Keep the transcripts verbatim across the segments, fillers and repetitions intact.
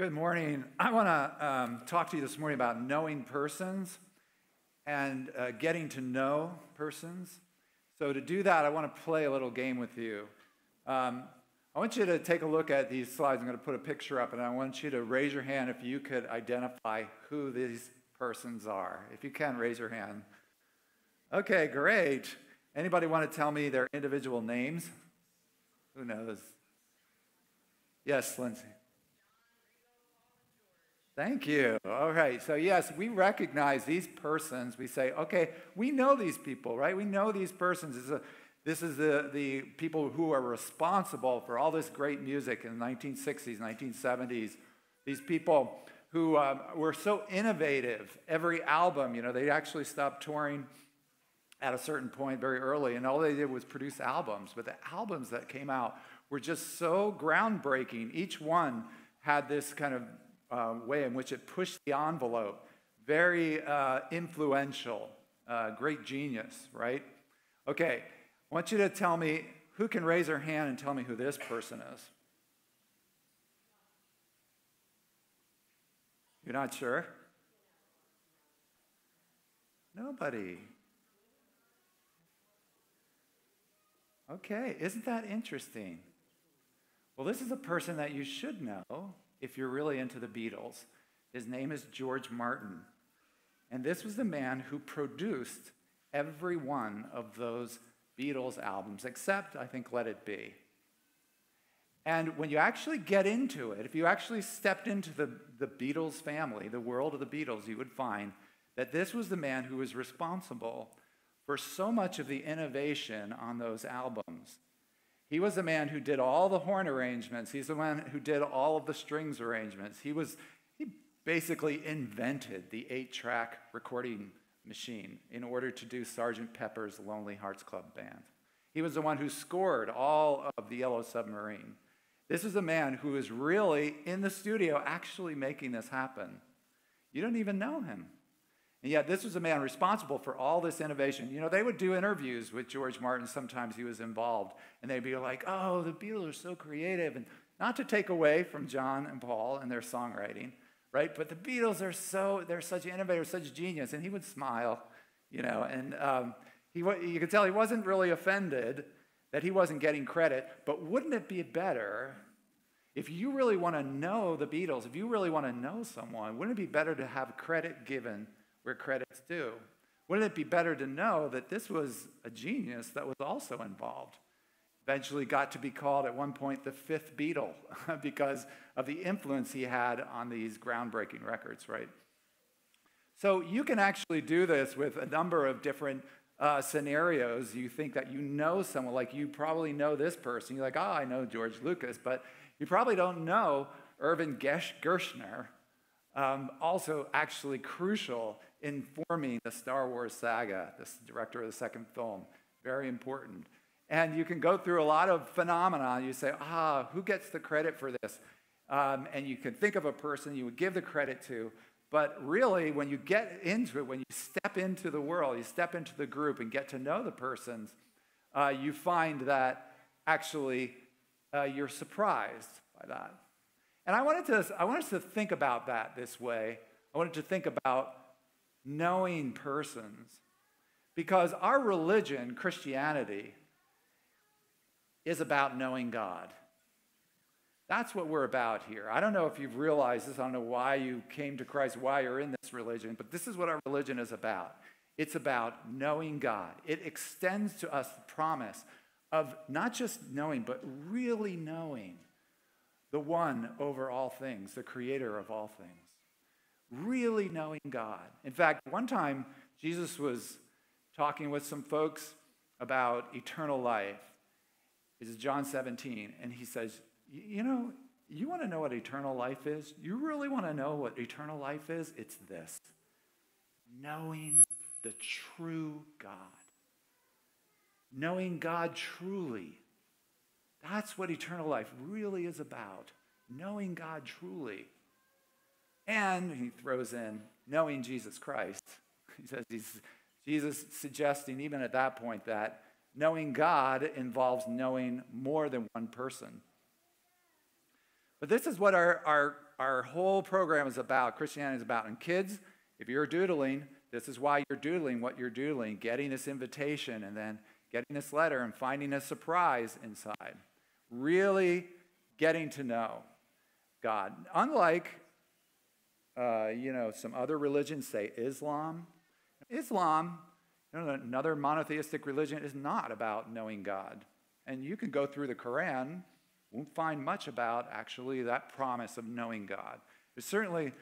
Good morning. I want to um, talk to you this morning about knowing persons and uh, getting to know persons. So to do that, I want to play a little game with you. Um, I want you to take a look at these slides. I'm going to put a picture up, and I want you to raise your hand if you could identify who these persons are. If you can, raise your hand. Okay, great. Anybody want to tell me their individual names? Who knows? Yes, Lindsay. Thank you. All right. So, yes, we recognize these persons. We say, okay, we know these people, right? We know these persons. This is, a, this is the, the people who are responsible for all this great music in the nineteen sixties, nineteen seventies. These people who um, were so innovative. Every album, you know, they actually stopped touring at a certain point very early, and all they did was produce albums. But the albums that came out were just so groundbreaking. Each one had this kind of Uh, way in which it pushed the envelope, very uh, influential, uh, great genius, right? Okay, I want you to tell me, who can raise their hand and tell me who this person is? You're not sure? Nobody. Okay, isn't that interesting? Well, this is a person that you should know if you're really into the Beatles. His name is George Martin. And this was the man who produced every one of those Beatles albums, except, I think, Let It Be. And when you actually get into it, if you actually stepped into the, the Beatles family, the world of the Beatles, you would find that this was the man who was responsible for so much of the innovation on those albums. He was the man who did all the horn arrangements. He's the one who did all of the strings arrangements. He was, he basically invented the eight-track recording machine in order to do Sergeant Pepper's Lonely Hearts Club Band. He was the one who scored all of the Yellow Submarine. This is a man who is really in the studio actually making this happen. You don't even know him. And yet this was a man responsible for all this innovation. You know, they would do interviews with George Martin. Sometimes he was involved. And they'd be like, oh, the Beatles are so creative. And not to take away from John and Paul and their songwriting, right? But the Beatles are so, they're such innovators, such genius. And he would smile, you know. And um, he, you could tell he wasn't really offended that he wasn't getting credit. But wouldn't it be better, if you really want to know the Beatles, if you really want to know someone, wouldn't it be better to have credit given where credit's due? Wouldn't it be better to know that this was a genius that was also involved? Eventually got to be called at one point the fifth Beatle because of the influence he had on these groundbreaking records, right? So you can actually do this with a number of different uh, scenarios. You think that you know someone, like you probably know this person. You're like, oh, I know George Lucas, but you probably don't know Irvin Gershner, Um, also actually crucial in forming the Star Wars saga, the director of the second film, very important. And you can go through a lot of phenomena. You say, ah, who gets the credit for this? Um, and you can think of a person you would give the credit to, but really when you get into it, when you step into the world, you step into the group and get to know the persons, uh, you find that actually uh, you're surprised by that. And I wanted to, I wanted us to think about that this way. I wanted to think about knowing persons, because our religion, Christianity, is about knowing God. That's what we're about here. I don't know if you've realized this. I don't know why you came to Christ, why you're in this religion, but this is what our religion is about. It's about knowing God. It extends to us the promise of not just knowing, but really knowing the one over all things, the creator of all things, really knowing God. In fact, one time Jesus was talking with some folks about eternal life. This is John seventeen, and he says, you know, you want to know what eternal life is? You really want to know what eternal life is? It's this, knowing the true God, knowing God truly. That's what eternal life really is about, knowing God truly. And he throws in knowing Jesus Christ. He says he's, Jesus suggesting even at that point that knowing God involves knowing more than one person. But this is what our, our our whole program is about, Christianity is about. And kids, if you're doodling, this is why you're doodling what you're doodling, getting this invitation and then getting this letter and finding a surprise inside. Really getting to know God. Unlike, uh, you know, some other religions, say Islam. Islam, you know, another monotheistic religion, is not about knowing God. And you can go through the Quran, won't find much about actually that promise of knowing God. But certainly,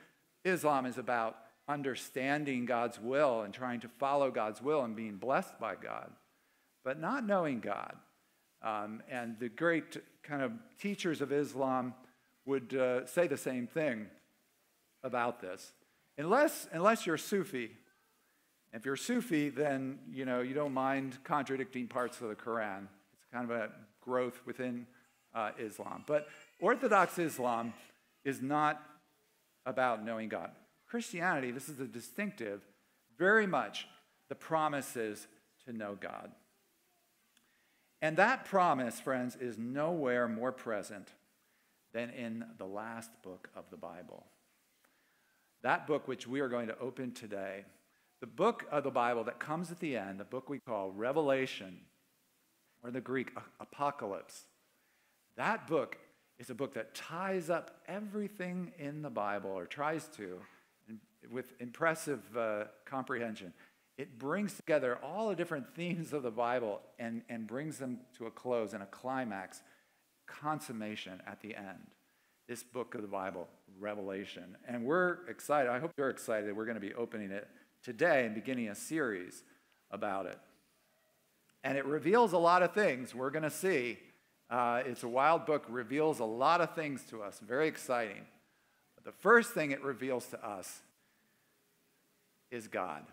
Islam is about understanding God's will and trying to follow God's will and being blessed by God, but not knowing God. Um, and the great kind of teachers of Islam would uh, say the same thing about this. Unless, unless you're Sufi. If you're Sufi, then you know you don't mind contradicting parts of the Quran. It's kind of a growth within uh, Islam. But Orthodox Islam is not about knowing God. Christianity, this is the distinctive, very much the promises to know God. And that promise, friends, is nowhere more present than in the last book of the Bible. That book which we are going to open today, the book of the Bible that comes at the end, the book we call Revelation, or in the Greek, Apocalypse. That book is a book that ties up everything in the Bible, or tries to, with impressive uh, comprehension. It brings together all the different themes of the Bible and, and brings them to a close and a climax, consummation at the end. This book of the Bible, Revelation. And we're excited. I hope you're excited. We're going to be opening it today and beginning a series about it. And it reveals a lot of things we're going to see. Uh, it's a wild book, reveals a lot of things to us. Very exciting. But the first thing it reveals to us is God.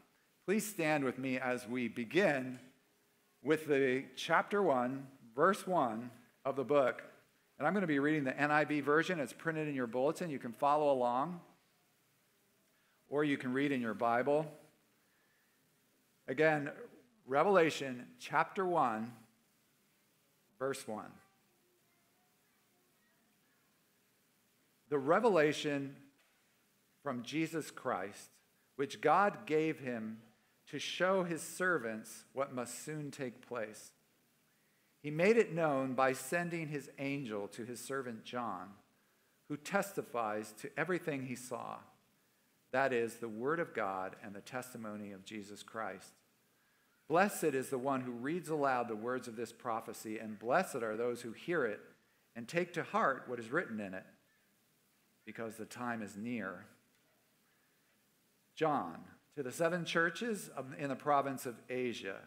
Please stand with me as we begin with the chapter one, verse one of the book. And I'm going to be reading the N I V version. It's printed in your bulletin. You can follow along, or you can read in your Bible. Again, Revelation chapter one, verse one. The revelation from Jesus Christ, which God gave him to show his servants what must soon take place. He made it known by sending his angel to his servant John, who testifies to everything he saw, that is, the word of God and the testimony of Jesus Christ. Blessed is the one who reads aloud the words of this prophecy, and blessed are those who hear it and take to heart what is written in it, because the time is near. John, to the seven churches in the province of Asia,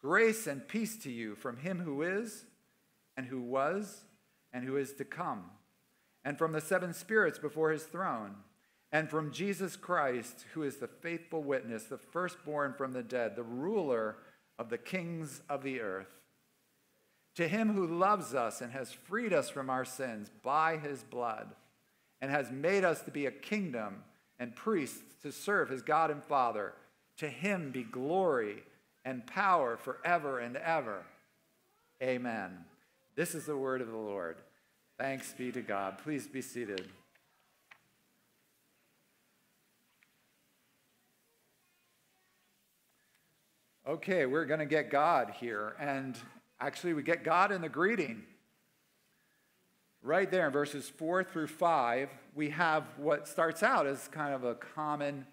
grace and peace to you from him who is, and who was, and who is to come, and from the seven spirits before his throne, and from Jesus Christ, who is the faithful witness, the firstborn from the dead, the ruler of the kings of the earth. To him who loves us and has freed us from our sins by his blood, and has made us to be a kingdom and priests to serve his God and Father. To him be glory and power forever and ever. Amen. This is the word of the Lord. Thanks be to God. Please be seated. Okay, we're going to get God here. And actually, we get God in the greeting. Right there in verses four through five, we have what starts out as kind of a common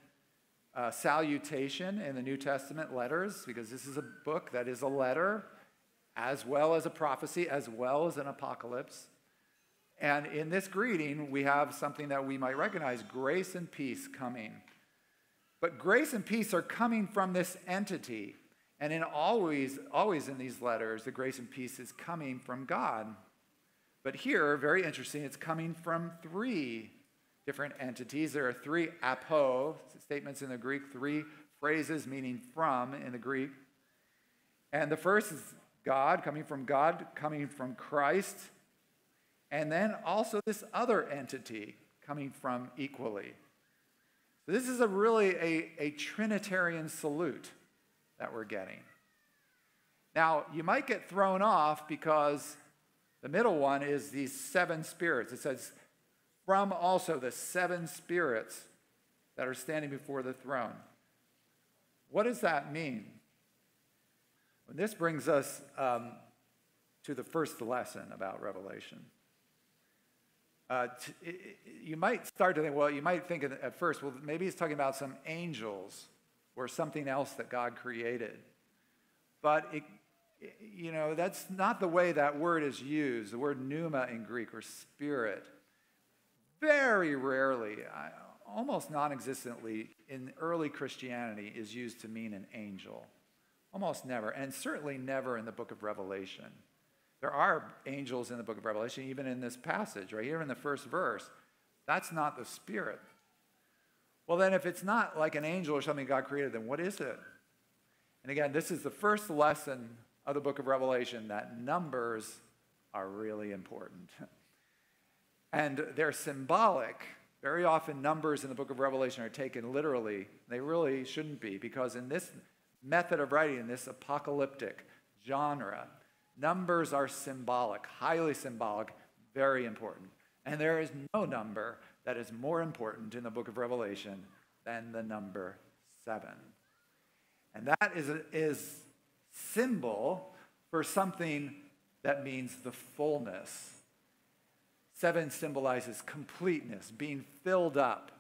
uh, salutation in the New Testament letters, because this is a book that is a letter, as well as a prophecy, as well as an apocalypse. And in this greeting, we have something that we might recognize, grace and peace coming. But grace and peace are coming from this entity. And in always, always in these letters, the grace and peace is coming from God. But here, very interesting, it's coming from three different entities. There are three apo statements in the Greek, three phrases meaning from in the Greek. And the first is God, coming from God, coming from Christ, and then also this other entity coming from equally. So this is a really a, a Trinitarian salute that we're getting. Now, you might get thrown off because the middle one is these seven spirits. It says from also the seven spirits that are standing before the throne. What does that mean? Well, this brings us um, to the first lesson about Revelation. Uh, t it, you might start to think, well, you might think at first, well, maybe he's talking about some angels or something else that God created. But, it, it, you know, that's not the way that word is used. The word pneuma in Greek, or spirit, very rarely, almost non-existently in early Christianity is used to mean an angel. Almost never, and certainly never in the book of Revelation. There are angels in the book of Revelation, even in this passage, right here in the first verse. That's not the spirit. Well, then if it's not like an angel or something God created, then what is it? And again, this is the first lesson of the book of Revelation, that numbers are really important. And they're symbolic. Very often numbers in the book of Revelation are taken literally. They really shouldn't be, because in this method of writing, in this apocalyptic genre, numbers are symbolic, highly symbolic, very important. And there is no number that is more important in the book of Revelation than the number seven. And that is a is symbol for something that means the fullness. Seven symbolizes completeness, being filled up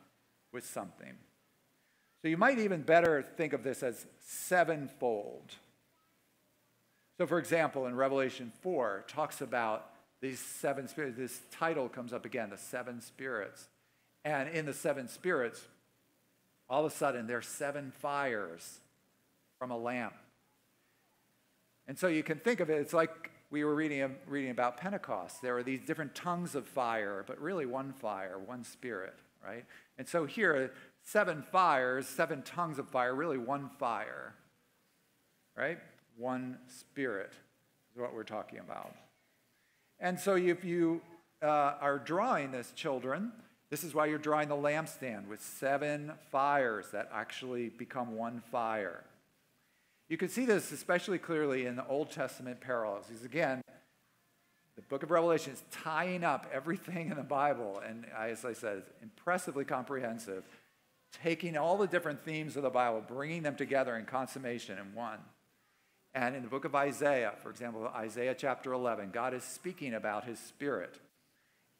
with something. So you might even better think of this as sevenfold. So for example, in Revelation four, it talks about these seven spirits. This title comes up again, the seven spirits. And in the seven spirits, all of a sudden, there are seven fires from a lamp. And so you can think of it, it's like we were reading, reading about Pentecost. There are these different tongues of fire, but really one fire, one spirit, right? And so here, seven fires, seven tongues of fire, really one fire, right? One spirit is what we're talking about. And so if you uh, are drawing this, children, this is why you're drawing the lampstand with seven fires that actually become one fire. You can see this especially clearly in the Old Testament parallels. Because again, the book of Revelation is tying up everything in the Bible, and as I said, it's impressively comprehensive, taking all the different themes of the Bible, bringing them together in consummation in one. And in the book of Isaiah, for example, Isaiah chapter eleven, God is speaking about his spirit.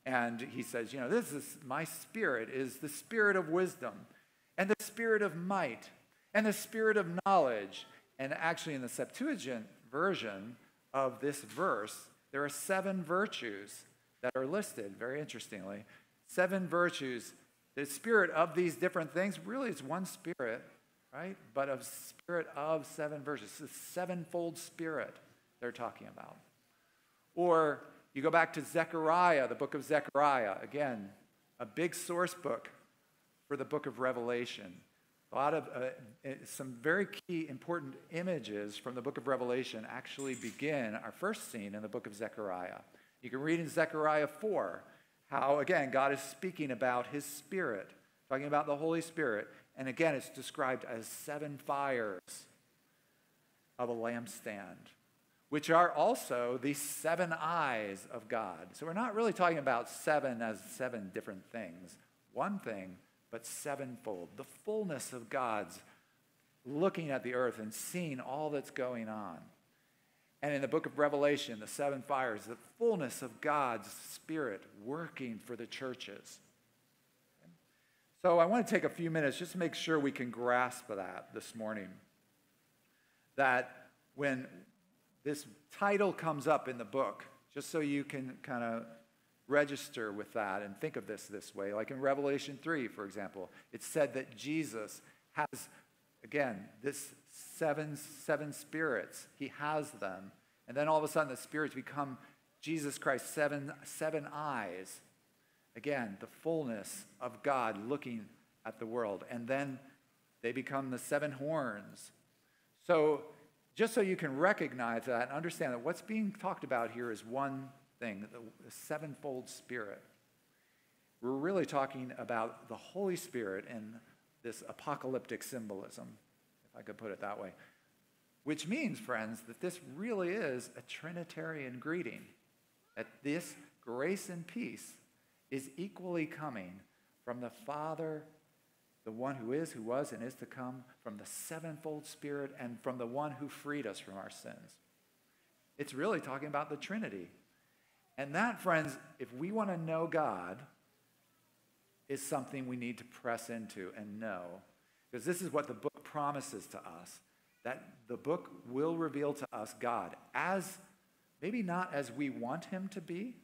And he says, you know, this is, my spirit is the spirit of wisdom, and the spirit of might, and the spirit of knowledge. And actually in the Septuagint version of this verse, there are seven virtues that are listed, very interestingly. Seven virtues. The spirit of these different things, really it's one spirit, right? But of spirit of seven virtues. It's the sevenfold spirit they're talking about. Or you go back to Zechariah, the book of Zechariah. Again, a big source book for the book of Revelation. A lot of uh, some very key important images from the book of Revelation actually begin our first scene in the book of Zechariah. You can read in Zechariah four how, again, God is speaking about his spirit, talking about the Holy Spirit. And again, it's described as seven fires of a lampstand, which are also the seven eyes of God. So we're not really talking about seven as seven different things. One thing, but sevenfold, the fullness of God's looking at the earth and seeing all that's going on. And in the book of Revelation, the seven fires, the fullness of God's spirit working for the churches. So I want to take a few minutes just to make sure we can grasp that this morning, that when this title comes up in the book, just so you can kind of register with that and think of this this way. Like in Revelation three, for example, it's said that Jesus has, again, this seven, seven spirits. He has them. And then all of a sudden the spirits become Jesus Christ's seven, seven eyes. Again, the fullness of God looking at the world. And then they become the seven horns. So just so you can recognize that and understand that what's being talked about here is one thing, the sevenfold spirit. We're really talking about the Holy Spirit and this apocalyptic symbolism, if I could put it that way, which means, friends, that this really is a Trinitarian greeting, that this grace and peace is equally coming from the Father, the one who is, who was, and is to come, from the sevenfold Spirit, and from the one who freed us from our sins. It's really talking about the Trinity. And that, friends, if we want to know God, is something we need to press into and know. Because this is what the book promises to us, that the book will reveal to us God as, maybe not as we want him to be,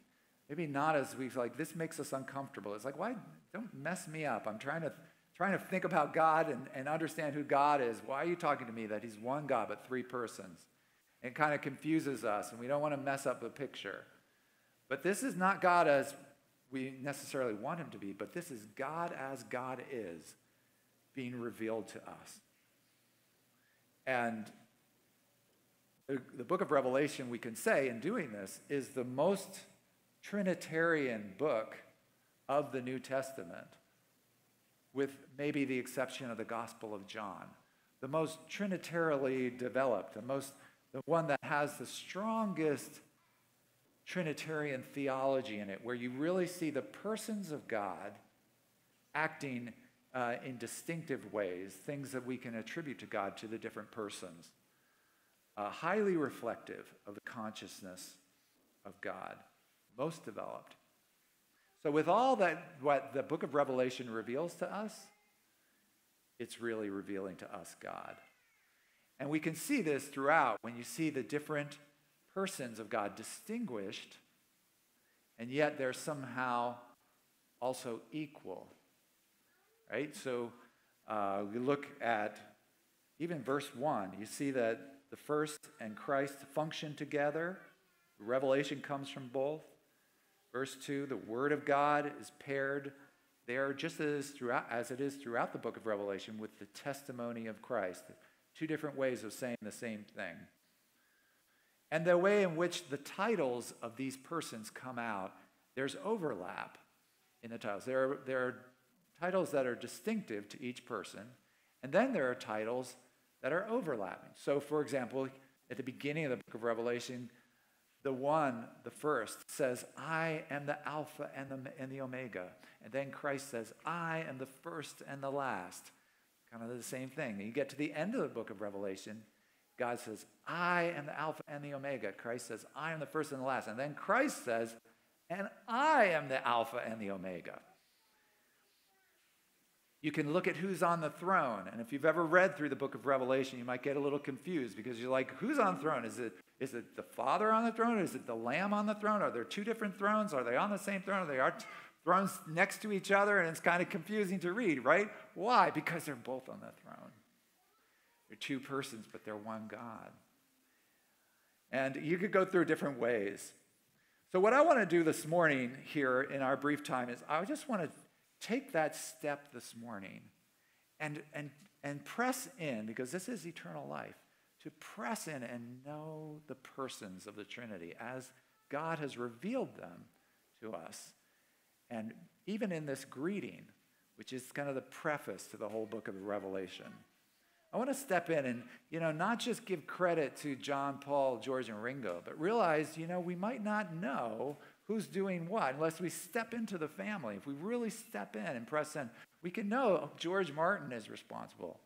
maybe not as we feel like, this makes us uncomfortable. It's like, why, don't mess me up. I'm trying to, trying to think about God and, and understand who God is. Why are you talking to me that he's one God but three persons? It kind of confuses us, and we don't want to mess up the picture. But this is not God as we necessarily want him to be, but this is God as God is being revealed to us. And the, the book of Revelation, we can say in doing this, is the most Trinitarian book of the New Testament, with maybe the exception of the Gospel of John. The most Trinitarily developed, the most, the one that has the strongest Trinitarian theology in it, where you really see the persons of God acting uh, in distinctive ways, things that we can attribute to God to the different persons, uh, highly reflective of the consciousness of God, most developed. So with all that, what the book of Revelation reveals to us, it's really revealing to us God. And we can see this throughout when you see the different persons of God distinguished, and yet they're somehow also equal, right? So uh, we look at even verse one. You see that the first and Christ function together. Revelation comes from both. Verse two, the Word of God is paired there just as, throughout, as it is throughout the book of Revelation with the testimony of Christ. Two different ways of saying the same thing. And the way in which the titles of these persons come out, there's overlap in the titles. There are, there are titles that are distinctive to each person, and then there are titles that are overlapping. So, for example, at the beginning of the book of Revelation, the one, the first, says, I am the Alpha and the, and the Omega. And then Christ says, I am the first and the last. Kind of the same thing. And you get to the end of the book of Revelation, God says, I am the Alpha and the Omega. Christ says, I am the first and the last. And then Christ says, and I am the Alpha and the Omega. You can look at who's on the throne. And if you've ever read through the book of Revelation, you might get a little confused because you're like, who's on the throne? Is it, is it the Father on the throne? Is it the Lamb on the throne? Are there two different thrones? Are they on the same throne? Are they are thrones next to each other? And it's kind of confusing to read, right? Why? Because they're both on the throne. They're two persons, but they're one God. And you could go through different ways. So what I want to do this morning here in our brief time is I just want to take that step this morning and, and, and press in, because this is eternal life, to press in and know the persons of the Trinity as God has revealed them to us. And even in this greeting, which is kind of the preface to the whole book of Revelation, I want to step in and, you know, not just give credit to John, Paul, George, and Ringo, but realize, you know, we might not know who's doing what unless we step into the family. If we really step in and press in, we can know George Martin is responsible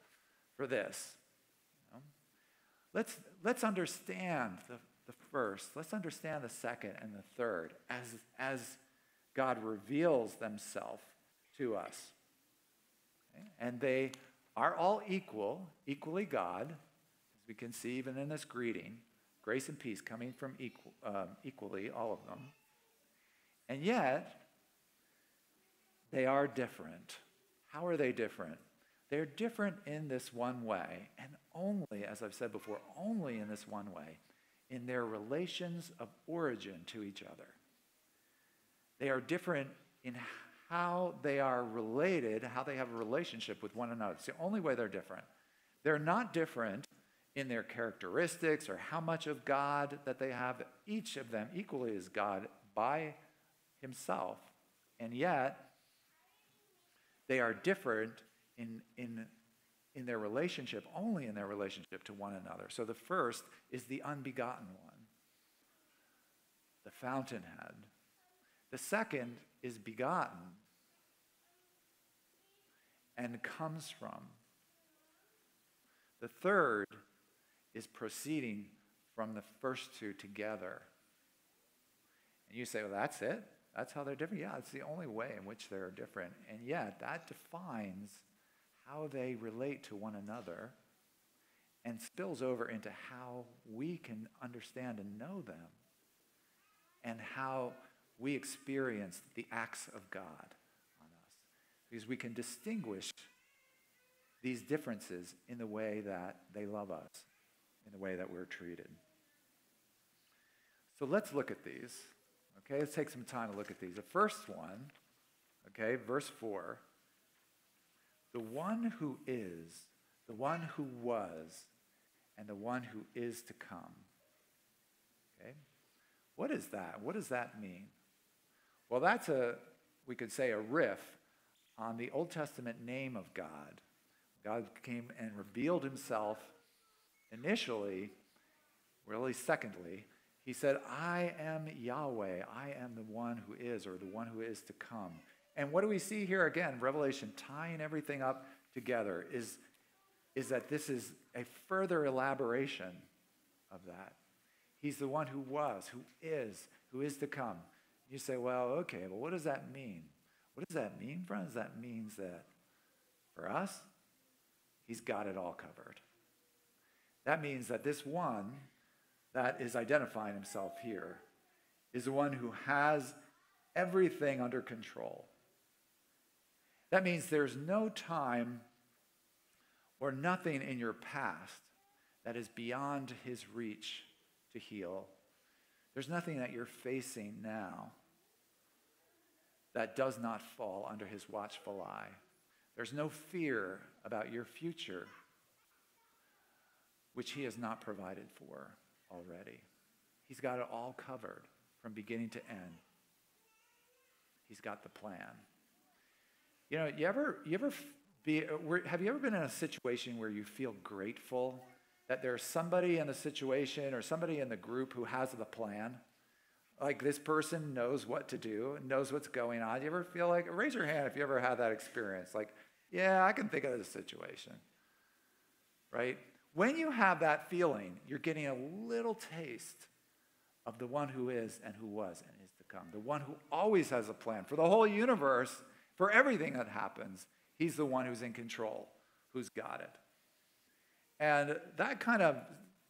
for this. You know? Let's, let's understand the, the first. Let's understand the second and the third as, as God reveals himself to us. Okay? And they are all equal, equally God, as we can see even in this greeting, grace and peace coming from equal, um, equally, all of them. And yet, they are different. How are they different? They're different in this one way, and only, as I've said before, only in this one way, in their relations of origin to each other. They are different in how how they are related, how they have a relationship with one another. It's the only way they're different. They're not different in their characteristics or how much of God that they have. Each of them equally is God by himself. And yet, they are different in, in, in their relationship, only in their relationship to one another. So the first is the unbegotten one, the fountainhead, The second is begotten and comes from. The third is proceeding from the first two together. And you say, well, that's it? That's how they're different? Yeah, it's the only way in which they're different. And yet, that defines how they relate to one another and spills over into how we can understand and know them and how we experience the acts of God on us. Because we can distinguish these differences in the way that they love us, in the way that we're treated. So let's look at these. Okay, let's take some time to look at these. The first one, okay, verse four. The one who is, the one who was, and the one who is to come. Okay? What is that? What does that mean? Well, that's a, we could say, a riff on the Old Testament name of God. God came and revealed himself initially, really secondly. He said, I am Yahweh. I am the one who is, or the one who is to come. And what do we see here again? Revelation tying everything up together is, is that this is a further elaboration of that. He's the one who was, who is, who is to come. You say, well, okay, but what does that mean? What does that mean, friends? That means that for us, he's got it all covered. That means that this one that is identifying himself here is the one who has everything under control. That means there's no time or nothing in your past that is beyond his reach to heal. There's nothing that you're facing now that does not fall under his watchful eye. There's no fear about your future, which he has not provided for already. He's got it all covered from beginning to end. He's got the plan. You know, you ever, you ever be, have you ever been in a situation where you feel grateful that there's somebody in a situation or somebody in the group who has the plan? Like this person knows what to do, knows what's going on. You ever feel like, raise your hand if you ever had that experience. Like, yeah, I can think of this situation, right? When you have that feeling, you're getting a little taste of the one who is and who was and is to come, the one who always has a plan for the whole universe, for everything that happens. He's the one who's in control, who's got it. And that kind of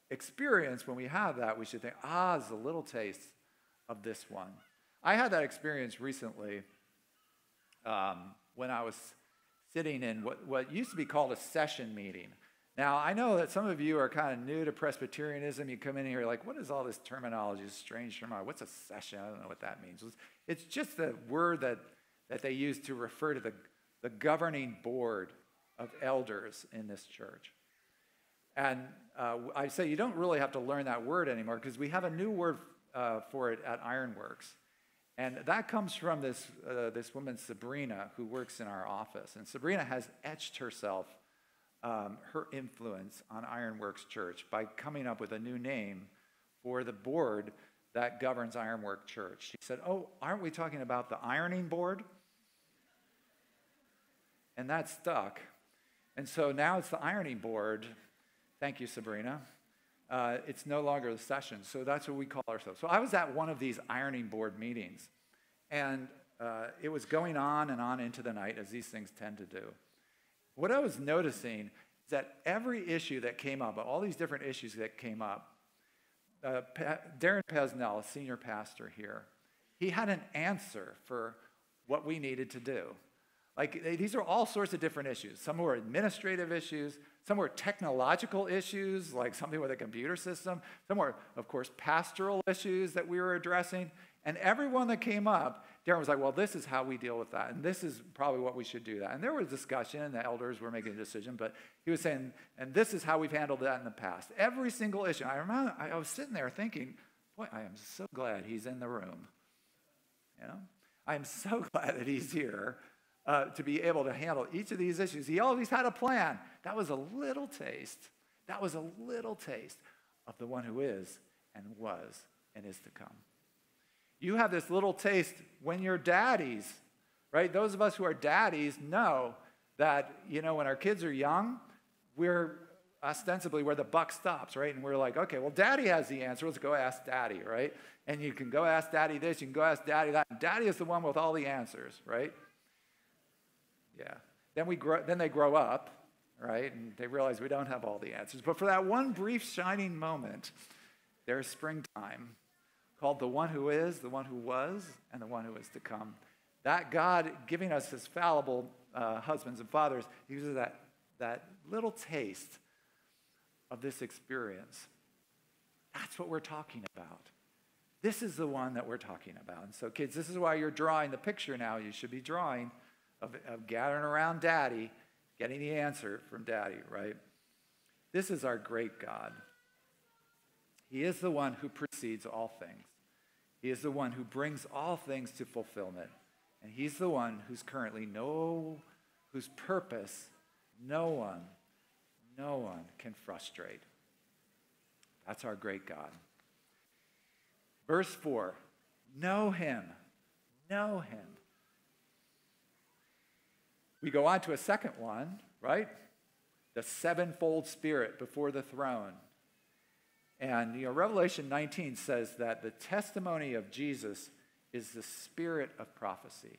experience, when we have that, we should think, ah, it's a little taste of this one. I had that experience recently um, when I was sitting in what, what used to be called a session meeting. Now, I know that some of you are kind of new to Presbyterianism. You come in here like, what is all this terminology? It's strange terminology. What's a session? I don't know what that means. It's just the word that, that they use to refer to the, the governing board of elders in this church. And uh, I say you don't really have to learn that word anymore because we have a new word uh, for it at Ironworks. And that comes from this, uh, this woman, Sabrina, who works in our office. And Sabrina has etched herself Um, her influence on Ironworks Church by coming up with a new name for the board that governs Ironworks Church. She said, oh, aren't we talking about the ironing board? And that stuck. And so now it's the ironing board. Thank you, Sabrina. Uh, it's no longer the session. So that's what we call ourselves. So I was at one of these ironing board meetings. And uh, it was going on and on into the night, as these things tend to do. What I was noticing is that every issue that came up, all these different issues that came up, uh, pa Darren Pesnell, a senior pastor here, he had an answer for what we needed to do. Like, they, these are all sorts of different issues. Some were administrative issues. Some were technological issues, like something with a computer system. Some were, of course, pastoral issues that we were addressing. And everyone that came up, Darren was like, well, this is how we deal with that, and this is probably what we should do that. And there was discussion, and the elders were making a decision, but he was saying, and this is how we've handled that in the past. Every single issue. I remember I was sitting there thinking, boy, I am so glad he's in the room. You know? I am so glad that he's here uh, to be able to handle each of these issues. He always had a plan. That was a little taste. That was a little taste of the one who is and was and is to come. you have this little taste when you're daddies, right? Those of us who are daddies know that, you know, when our kids are young, we're ostensibly where the buck stops, right? And we're like, okay, well, daddy has the answer. Let's go ask daddy, right? And you can go ask daddy this, you can go ask daddy that. And daddy is the one with all the answers, right? Yeah. Then we grow, then they grow up, right? And they realize we don't have all the answers. But for that one brief shining moment, there's springtime, called the one who is, the one who was, and the one who is to come. That God giving us his fallible uh, husbands and fathers, he uses that, that little taste of this experience. That's what we're talking about. This is the one that we're talking about. And so kids, this is why you're drawing the picture now. You should be drawing of, of gathering around daddy, getting the answer from daddy, right? This is our great God. He is the one who precedes all things. He is the one who brings all things to fulfillment. And he's the one who's currently no, whose purpose no one, no one can frustrate. That's our great God. Verse four, know him, know him. We go on to a second one, right? The sevenfold spirit before the throne. And, you know, Revelation nineteen says that the testimony of Jesus is the spirit of prophecy.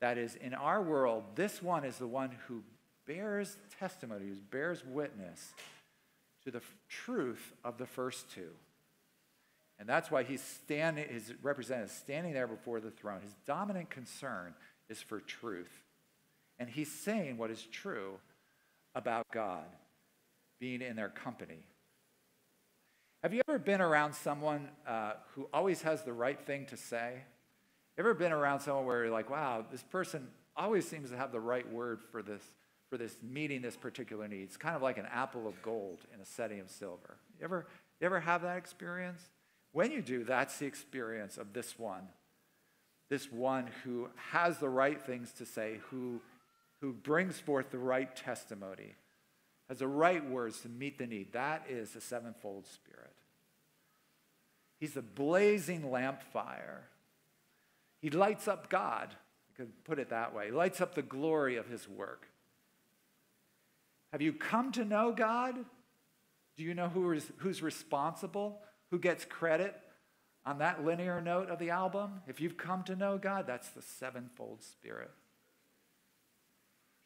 That is, in our world, this one is the one who bears testimony, who bears witness to the truth of the first two. And that's why he's standing, his representative is standing there before the throne. His dominant concern is for truth. And he's saying what is true about God being in their company. Have you ever been around someone uh, who always has the right thing to say? Ever been around someone where you're like, wow, this person always seems to have the right word for this, for this meeting this particular need. It's kind of like an apple of gold in a setting of silver. You ever, you ever have that experience? When you do, that's the experience of this one. This one who has the right things to say, who, who brings forth the right testimony, has the right words to meet the need. That is the sevenfold spirit. He's the blazing lamp fire. He lights up God. You could put it that way. He lights up the glory of his work. Have you come to know God? Do you know who is, who's responsible? Who gets credit on that linear note of the album? If you've come to know God, that's the sevenfold spirit.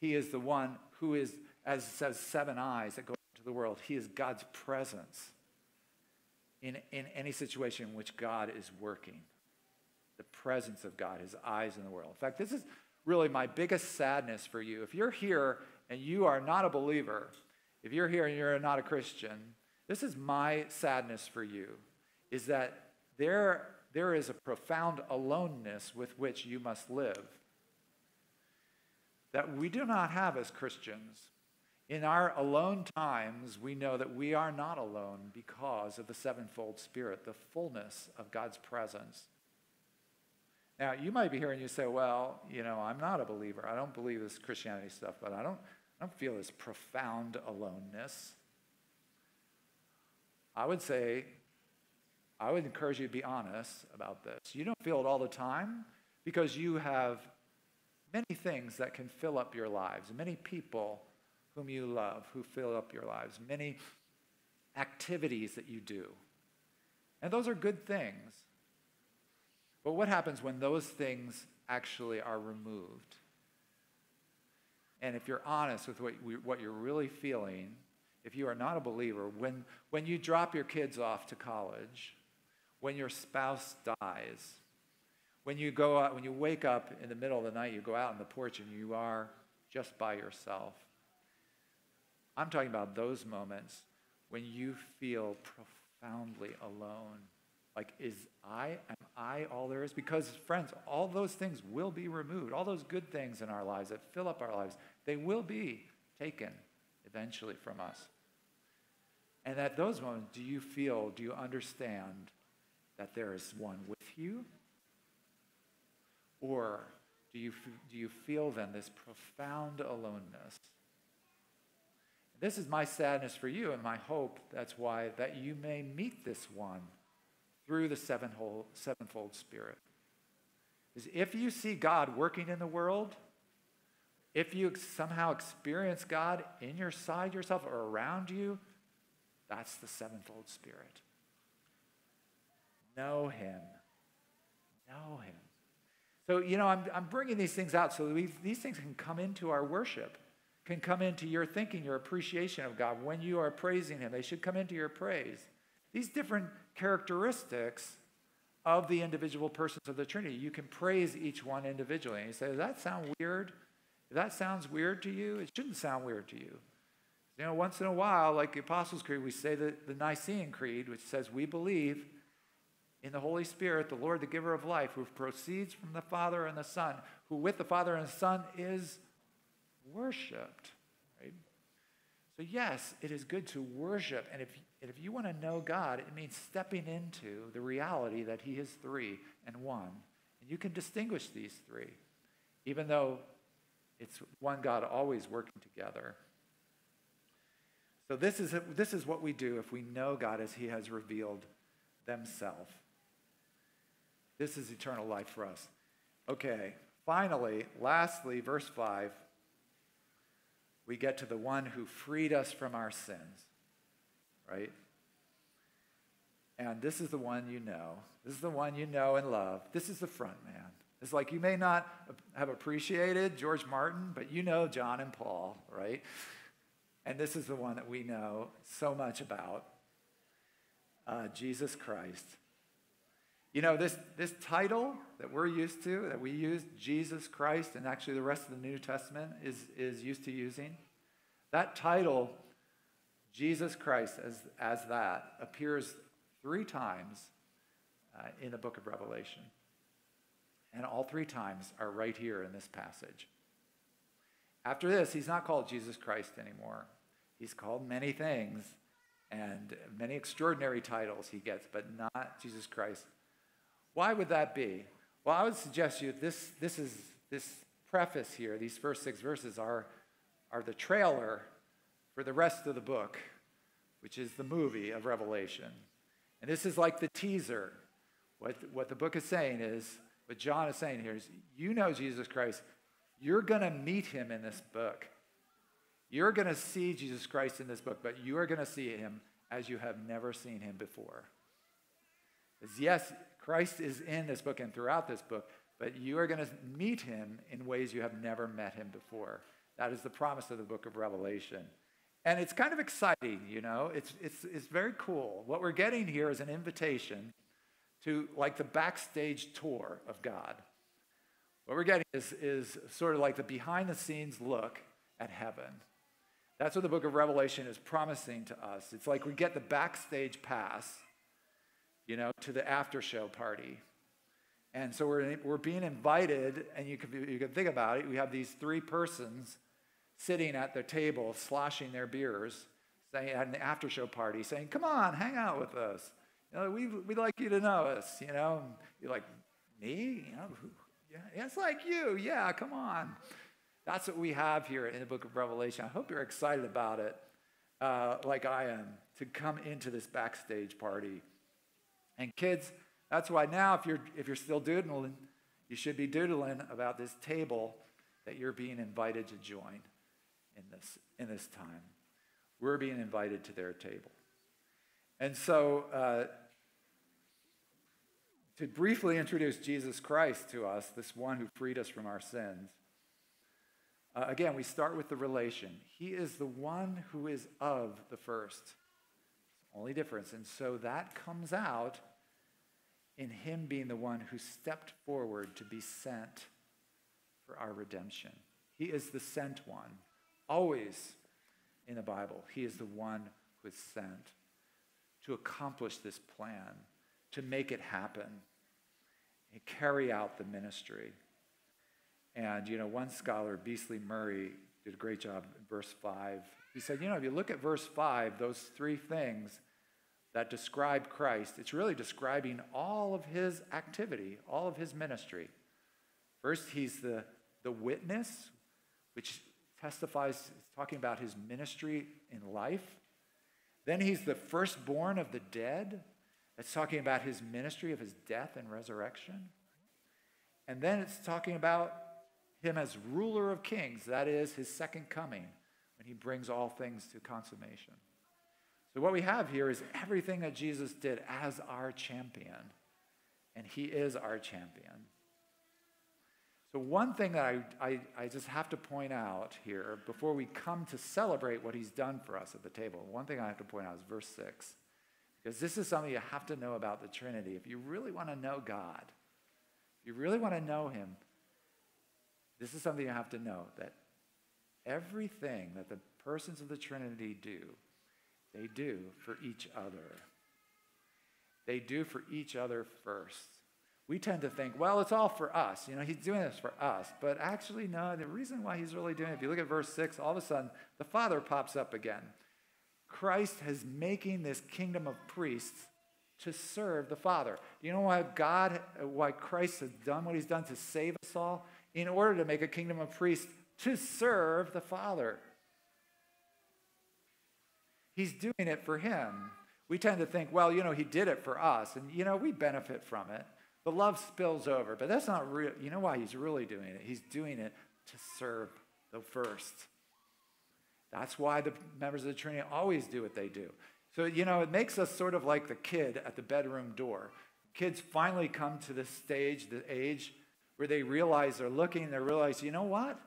He is the one who is, as it says, seven eyes that go into the world. He is God's presence in, in any situation in which God is working. The presence of God, his eyes in the world. In fact, this is really my biggest sadness for you. If you're here and you are not a believer, if you're here and you're not a Christian, this is my sadness for you, is that there, there is a profound aloneness with which you must live that we do not have as Christians. In our alone times, we know that we are not alone because of the sevenfold spirit, the fullness of God's presence. Now, you might be hearing you say, well, you know, I'm not a believer. I don't believe this Christianity stuff, but I don't, I don't feel this profound aloneness. I would say, I would encourage you to be honest about this. You don't feel it all the time because you have many things that can fill up your lives, many people whom you love, who fill up your lives, many activities that you do. And those are good things. But what happens when those things actually are removed? And if you're honest with what, what you're really feeling, if you are not a believer, when, when you drop your kids off to college, when your spouse dies, when you go out, when you wake up in the middle of the night, you go out on the porch and you are just by yourself. I'm talking about those moments when you feel profoundly alone. Like, is I, am I all there is? Because, friends, all those things will be removed. All those good things in our lives that fill up our lives, they will be taken eventually from us. And at those moments, do you feel, do you understand that there is one with you? Or do you, do you feel, then, this profound aloneness? This is my sadness for you and my hope. That's why that you may meet this one through the sevenfold Spirit. Is if you see God working in the world, if you somehow experience God in your side yourself or around you, that's the sevenfold Spirit. Know him. Know him. So, you know, I'm, I'm bringing these things out so that we, these things can come into our worship, can come into your thinking, your appreciation of God. When you are praising him, they should come into your praise. These different characteristics of the individual persons of the Trinity, you can praise each one individually. And you say, does that sound weird? If that sounds weird to you, it shouldn't sound weird to you. You know, once in a while, like the Apostles' Creed, we say the, the Nicene Creed, which says, we believe in the Holy Spirit, the Lord, the giver of life, who proceeds from the Father and the Son, who with the Father and the Son is worshipped. Right? So yes, it is good to worship. And if, and if you want to know God, it means stepping into the reality that he is three and one. And you can distinguish these three, even though it's one God always working together. So this is, this is what we do if we know God as he has revealed himself. This is eternal life for us. Okay, finally, lastly, verse five, we get to the one who freed us from our sins, right? And this is the one you know. This is the one you know and love. This is the front man. It's like you may not have appreciated George Martin, but you know John and Paul, right? And this is the one that we know so much about. Uh, Jesus Christ. You know, this, this title that we're used to, that we use, Jesus Christ, and actually the rest of the New Testament is, is used to using, that title, Jesus Christ, as, as that, appears three times uh, in the book of Revelation. And all three times are right here in this passage. After this, he's not called Jesus Christ anymore. He's called many things. And many extraordinary titles he gets, but not Jesus Christ. Why would that be? Well, I would suggest you this, this is this preface here, these first six verses are, are the trailer for the rest of the book, which is the movie of Revelation. And this is like the teaser. What, what the book is saying is, what John is saying here is, you know Jesus Christ. You're going to meet him in this book. You're going to see Jesus Christ in this book, but you are going to see him as you have never seen him before. Yes, Christ is in this book and throughout this book, but you are going to meet him in ways you have never met him before. That is the promise of the book of Revelation. And it's kind of exciting, you know. It's, it's, it's very cool. What we're getting here is an invitation to like the backstage tour of God. What we're getting is, is sort of like the behind-the-scenes look at heaven. That's what the book of Revelation is promising to us. It's like we get the backstage pass, you know, to the after show party. And so we're, we're being invited, and you can, you can think about it, we have these three persons sitting at their table, sloshing their beers, saying, at an after show party, saying, come on, hang out with us. You know, we, we'd like you to know us, you know. You're like, me? You know, yeah, it's like you, yeah, come on. That's what we have here in the book of Revelation. I hope you're excited about it, uh, like I am, to come into this backstage party. And kids, that's why now, if you're, if you're still doodling, you should be doodling about this table that you're being invited to join in this, in this time. We're being invited to their table. And so, uh, to briefly introduce Jesus Christ to us, this one who freed us from our sins, Uh, again, we start with the relation. He is the one who is of the first. Only difference. And so that comes out in him being the one who stepped forward to be sent for our redemption. He is the sent one. Always in the Bible, he is the one who is sent to accomplish this plan, to make it happen, and carry out the ministry. And, you know, one scholar, Beasley Murray, did a great job in verse five. He said, you know, if you look at verse five, those three things that describe Christ, it's really describing all of his activity, all of his ministry. First, he's the, the witness, which testifies, it's talking about his ministry in life. Then he's the firstborn of the dead. It's talking about his ministry of his death and resurrection. And then it's talking about him as ruler of kings. That is his second coming, when he brings all things to consummation. So what we have here is everything that Jesus did as our champion. And he is our champion. So one thing that I, I, I just have to point out here before we come to celebrate what he's done for us at the table, one thing I have to point out is verse six. Because this is something you have to know about the Trinity. If you really want to know God, if you really want to know him, this is something you have to know, that everything that the persons of the Trinity do, they do for each other. They do for each other first. We tend to think, well, it's all for us. You know, he's doing this for us. But actually, no, the reason why he's really doing it, if you look at verse six, all of a sudden, the Father pops up again. Christ is making this kingdom of priests to serve the Father. Do you know why God, why Christ has done what he's done to save us all? In order to make a kingdom of priests to serve the Father. He's doing it for him. We tend to think, well, you know, he did it for us, and, you know, we benefit from it. The love spills over, but that's not real. You know why he's really doing it? He's doing it to serve the first. That's why the members of the Trinity always do what they do. So, you know, it makes us sort of like the kid at the bedroom door. Kids finally come to the stage, the age, where they realize they're looking, they realize, you know what?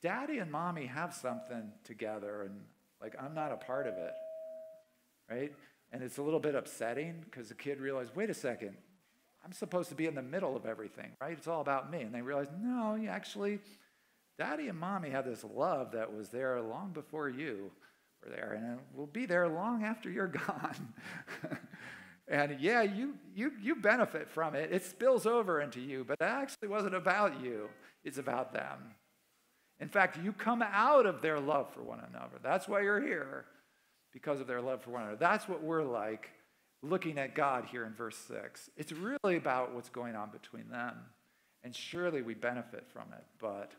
Daddy and mommy have something together, and, like, I'm not a part of it, right? And it's a little bit upsetting because the kid realized, wait a second, I'm supposed to be in the middle of everything, right? It's all about me. And they realize, no, you actually... Daddy and Mommy had this love that was there long before you were there, and it will be there long after you're gone. And yeah, you, you, you benefit from it. It spills over into you, but that actually wasn't about you. It's about them. In fact, you come out of their love for one another. That's why you're here, because of their love for one another. That's what we're like looking at God here in verse six. It's really about what's going on between them, and surely we benefit from it, but...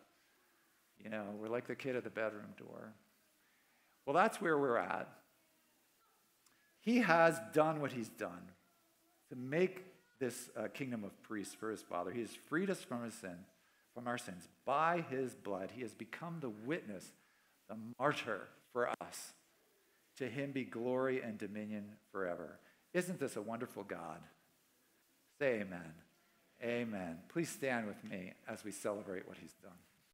you know, we're like the kid at the bedroom door. Well, that's where we're at. He has done what he's done to make this uh, kingdom of priests for his Father. He has freed us from his sin, from our sins. By his blood, he has become the witness, the martyr for us. To him be glory and dominion forever. Isn't this a wonderful God? Say amen. Amen. Please stand with me as we celebrate what he's done.